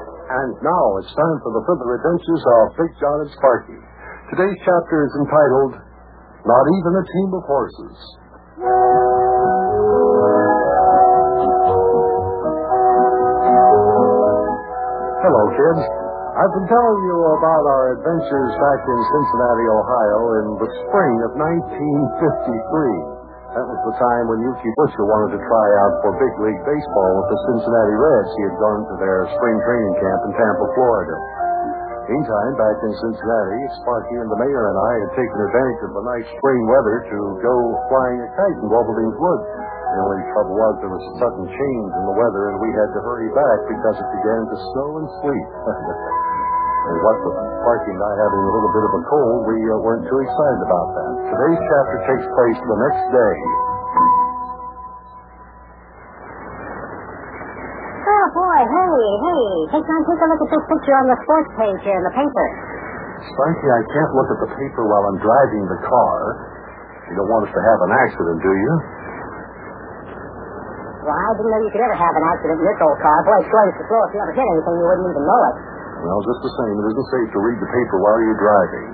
And now it's time for the further adventures of Big John and Sparky. Today's chapter is entitled, Not Even a Team of Horses. Hello, kids. I've been telling you about our adventures back in Cincinnati, Ohio in the spring of 1953. That was the time when Yuki Buster wanted to try out for big league baseball with the Cincinnati Reds. He had gone to their spring training camp in Tampa, Florida. Meantime, back in Cincinnati, Sparky and the mayor and I had taken advantage of the nice spring weather to go flying a kite in Wobbledyne's Woods. The only trouble was there was a sudden change in the weather, and we had to hurry back because it began to snow and sleet. And what with Sparky and I having a little bit of a cold, we weren't too excited about that. Today's chapter takes place the next day. Oh, boy, hey. Take a look at this picture on the sports page here in the paper. Sparky, I can't look at the paper while I'm driving the car. You don't want us to have an accident, do you? Well, I didn't know you could ever have an accident in this old car. Boy, it's going to slow. If you ever hit anything, you wouldn't even know it. Well, just the same, it isn't safe to read the paper while you're driving.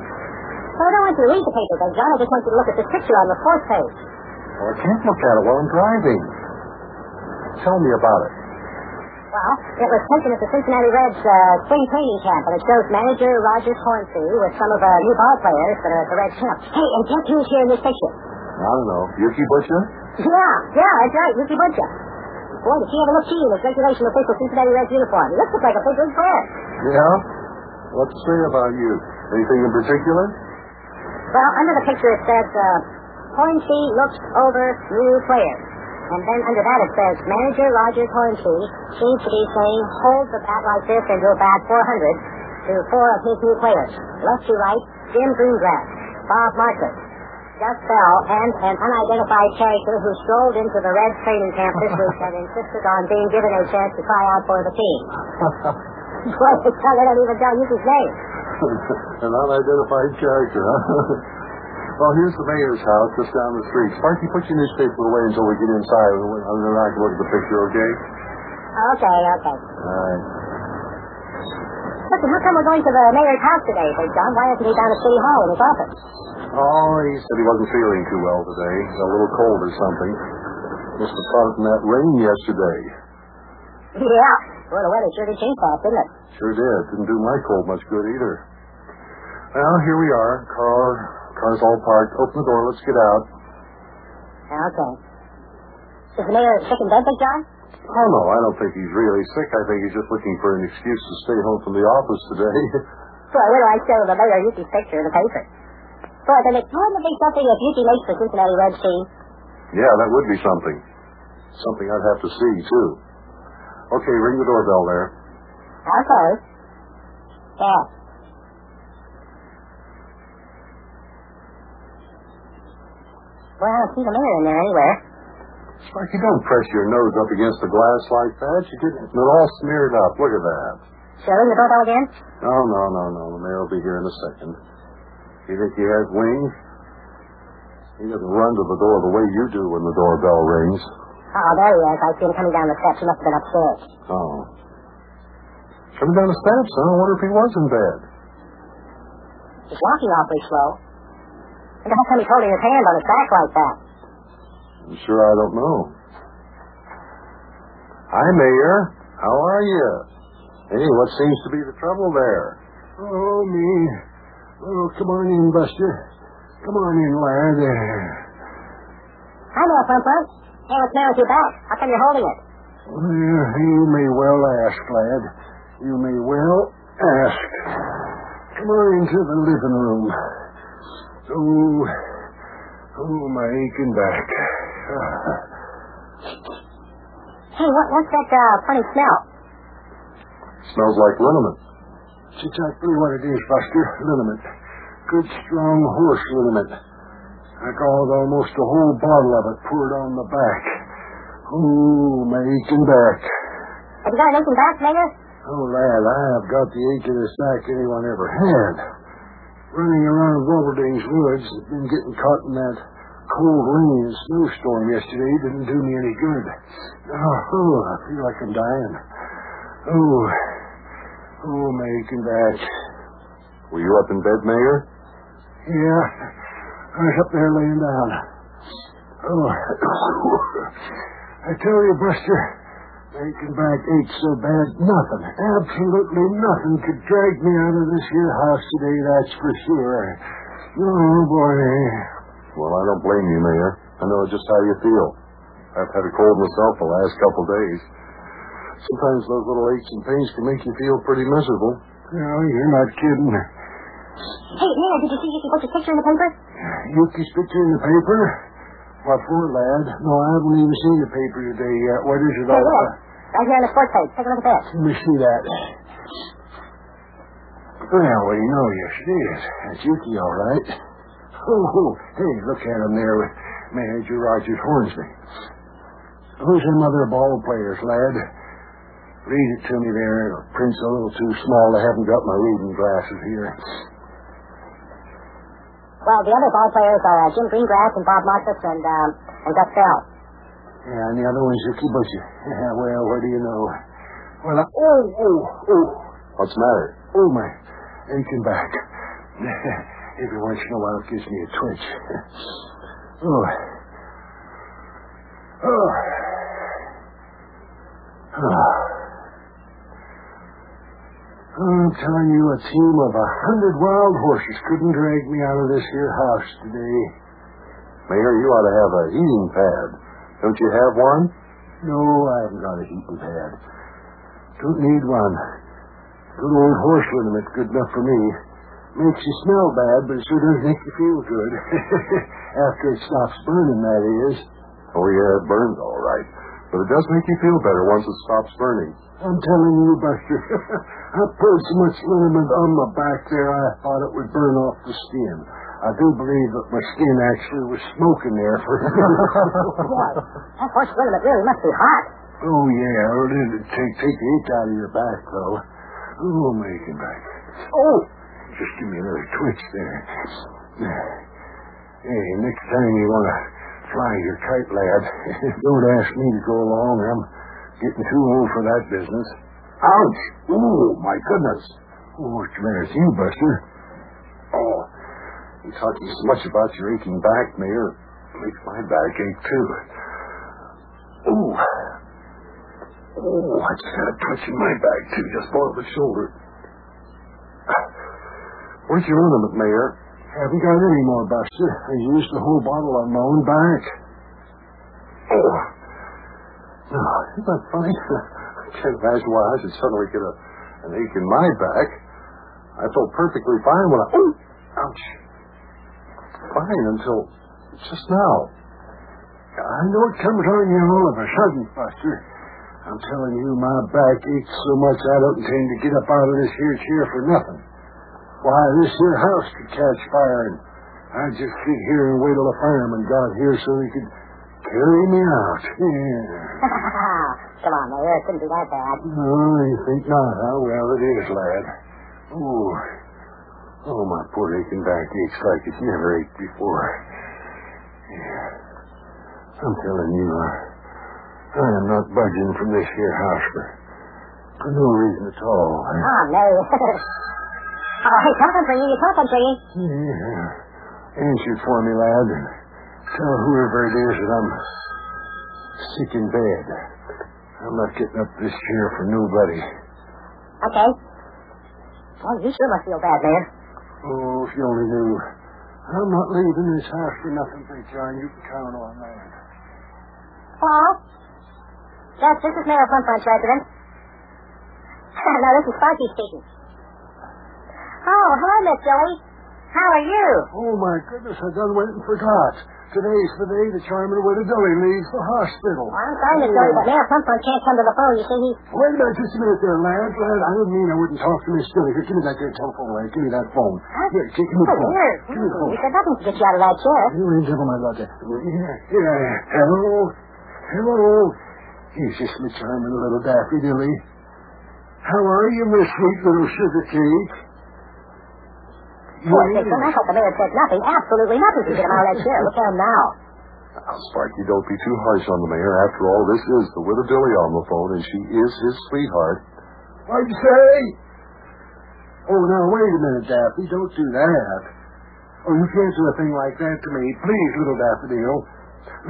Well, I don't want you to read the paper, then, John. I just want you to look at this picture on the fourth page. Well, I can't look at it while I'm driving. Tell me about it. Well, it was taken at the Cincinnati Reds spring training camp, and it shows manager Rogers Hornsby with some of the new ball players that are at the Reds camp. Hey, and guess who's here in this picture? I don't know. Yuki Buster? Yeah, that's right, Yuki Buster. Boy, did she ever look keen in his regulation official Cincinnati Reds uniform. He looks like a big league player. Yeah? What's to say about you? Anything in particular? Well, under the picture it says, Hornsby looks over new players. And then under that it says, Manager Rogers Hornsby seems to be saying, hold the bat like this into about 400 to four of his new players. Left to right, Jim Greengrass, Bob Marcus, Gus Bell, and an unidentified character who strolled into the Reds training camp this week and insisted on being given a chance to try out for the team. Well, they don't even tell you his name. An unidentified character, huh? Well, here's the mayor's house just down the street. Sparky, put your newspaper away until we get inside. I'm going to look at the picture, okay? Okay. All right. Listen, how come we're going to the mayor's house today, Big John? Why isn't he down at City Hall in his office? Oh, he said he wasn't feeling too well today. He's a little cold or something. Must have caught it in that rain yesterday. Yeah. Well, the weather sure did change fast, didn't it? Sure did. Didn't do my cold much good either. Well, here we are. Car's all parked. Open the door. Let's get out. Okay. Is the mayor sick in bed, Big John? Oh, no. I don't think he's really sick. I think he's just looking for an excuse to stay home from the office today. Boy, where do I show the mayor Yuki's picture in the paper? Boy, then it's going to be something if Yuki makes the Cincinnati Reds team. Yeah, that would be something. Something I'd have to see, too. Okay, ring the doorbell there. Okay. Yeah. Well, I don't see the mayor in there anywhere. Sparky, don't press your nose up against the glass like that. You get it all smeared up. Look at that. Shall I ring the doorbell again? No. The mayor will be here in a second. You think he has wings? He doesn't run to the door the way you do when the doorbell rings. Oh, there he is. I see him coming down the steps. He must have been upstairs. Oh. Coming down the steps, huh? I wonder if he was in bed. He's walking awfully slow. And how come he's holding his hand on his back like that? I'm sure I don't know. Hi, Mayor. How are you? Hey, what seems to be the trouble there? Oh, me. Oh, come on in, Buster. Come on in, lad. Hi there, Frumpa. Hey, what's the matter with your back? How come you're holding it? You may well ask, lad. You may well ask. Come on into the living room. Oh, my aching back. Hey, what's that funny smell? Smells like liniment. That's exactly what it is, Buster. Liniment. Good, strong horse liniment. I called almost a whole bottle of it poured on the back. Ooh, my aching back. Have you got an aching back, Mayor? Oh, lad, I have got the achiest back anyone ever had. Running around Wobbledyne's Woods, been getting caught in that cold rain and snowstorm yesterday didn't do me any good. Oh, I feel like I'm dying. Oh, Oh, Mayor Greengrass. Were you up in bed, Mayor? Yeah. I was up there laying down. Oh. I tell you, Buster, Mayor Greengrass ate so bad, nothing, absolutely nothing could drag me out of this here house today, that's for sure. Oh, boy. Well, I don't blame you, Mayor. I know just how you feel. I've had a cold myself the last couple of days. Sometimes those little aches and pains can make you feel pretty miserable. No, you're not kidding. Hey, Mayor, did you see Yuki's picture in the paper? Yuki's picture in the paper? What for, lad? No, I haven't even seen the paper today yet. What is it all about? Right here on the sports page. Take a look at that. Let me see that. Well, we know yes, it is. That's Yuki, all right. Oh, hey, look at him there with Manager Rogers Hornsby. Who's them other ball players, lad? Read it to me there. The print's a little too small. I haven't got my reading glasses here. Well, the other ball players are Jim Greengrass and Bob Marcus and Gus Bell. Yeah, and the other one's Ricky Bushy. Yeah, well, what do you know? Well, oh. What's the matter? Oh, my aching back. Every once in a while it gives me a twitch. I'm telling you, a team of 100 wild horses couldn't drag me out of this here house today. Mayor, you ought to have a heating pad. Don't you have one? No, I haven't got a heating pad. Don't need one. Good old horse limit's good enough for me. Makes you smell bad, but it sure doesn't make you feel good. After it stops burning, that is. Oh, yeah, it burns all right. But it does make you feel better once it stops burning. I'm telling you, Buster, I poured so much liniment on my back there, I thought it would burn off the skin. I do believe that my skin actually was smoking there for a minute. That horse liniment really must be hot. Oh, yeah. It'll take the ache out of your back, though. Oh, make it back. Oh! Just give me another twitch there. Hey, next time you want to fly your kite, lad, don't ask me to go along. I'm getting too old for that business. Ouch! Oh, my goodness. Oh, what's the matter with you, Buster? Oh, you talk so much about your aching back, Mayor. It makes my back ache, too. Oh, I just had a twitch in my back, too, just above the shoulder. Where's your liniment, Mayor? Haven't got any more, Buster. I used the whole bottle on my own back. Oh. Oh, isn't that funny? I can't imagine why I should suddenly get an ache in my back. I felt perfectly fine when I... Oh! Ouch. Fine until just now. I know it comes on you all of a sudden, Buster. I'm telling you, my back aches so much I don't intend to get up out of this here chair for nothing. Why, this here house could catch fire, and I'd just sit here and wait till the fireman got here so he could carry me out. Yeah. Come on, Mayor, it couldn't be that bad. Oh, you think not, huh? Well, it is, lad. Oh, my poor aching back aches like it's never ached before. Yeah. I'm telling you, I am not budging from this here house for no reason at all. Come on, Mayor. Oh, hey, telephone for you. Your telephone for you. Yeah. Answer for me, lad. Tell whoever it is that I'm sick in bed. I'm not getting up this chair for nobody. Okay. Well, you sure must feel bad, Mayor. Oh, if you only knew. I'm not leaving this house for nothing, Big John. You can count on that. Hello? Yes, this is Mayor Frumpa's resident. No, this is Sparky speaking. Oh, hello, Miss Billy. How are you? Oh, my goodness, I done went and forgot. Today's the day the charming Widow Billy leaves the hospital. Well, I'm sorry, Miss Billy, but Mayor Frumpa can't come to the phone. You see, he... Wait a minute, just a minute there, lad. I didn't mean I wouldn't talk to Miss Billy. Here, give me that there telephone, lad. Give me that phone. Huh? Here, take me the phone. Here. Give me the phone. You said nothing to get you out of that chair. You ain't never mind about that. Yeah. Hello. Here's just my charming little Daffodil. How are you, Miss Sweet Little Sugar Cake? Well, I thought the mayor said nothing, absolutely nothing to get him out of that chair. Look at him now. Now, Sparky, don't be too harsh on the mayor. After all, this is the Widow Billy on the phone, and she is his sweetheart. What'd you say? Oh, now, wait a minute, Daffy. Don't do that. Oh, you can't do a thing like that to me. Please, little Daffodil.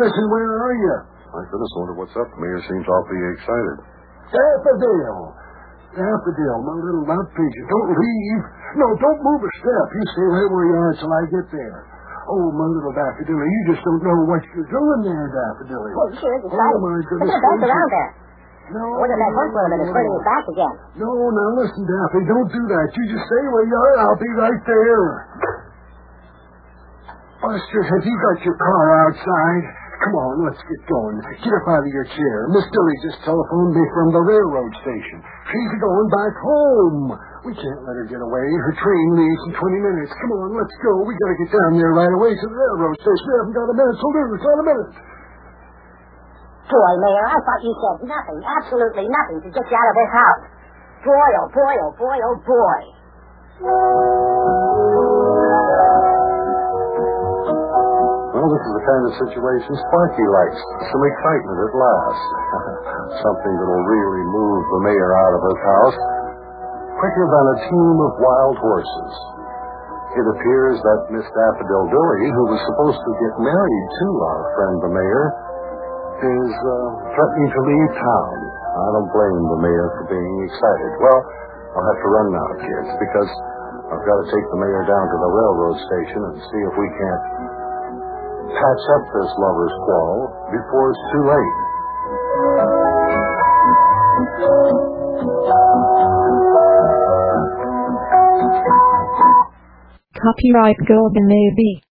Listen, where are you? I could have wondered what's up. The mayor seems awfully excited. Daffodil! Daffodil, my little love pigeon. Don't leave. No, don't move a step. You stay right where you are till I get there. Oh, my little Daffodil, you just don't know what you're doing there, Daffodil. Well, sure is exciting. Oh, my goodness. Look at that around there. No, look at that horse woman is turning back again. No, now listen, Daffy, don't do that. You just stay where you are. I'll be right there. Buster, have you got your car outside? Come on, let's get going. Get up out of your chair. Miss Dilly just telephoned me from the railroad station. She's going back home. We can't let her get away. Her train leaves in 20 minutes. Come on, let's go. We got to get down there right away to the railroad station. We haven't got a minute to lose. Not a minute. Boy, Mayor, I thought you said nothing, absolutely nothing, to get you out of this house. Boy, oh, boy, oh, boy, oh, boy. Well, this is the kind of situation Sparky likes. Some excitement at last. Something that'll really move the mayor out of his house quicker than a team of wild horses. It appears that Miss Daffodil Billy, who was supposed to get married to our friend the mayor, is threatening to leave town. I don't blame the mayor for being excited. Well, I'll have to run now, kids, because I've got to take the mayor down to the railroad station and see if we can't patch up this lover's quarrel before it's too late. Copyright Golden AB.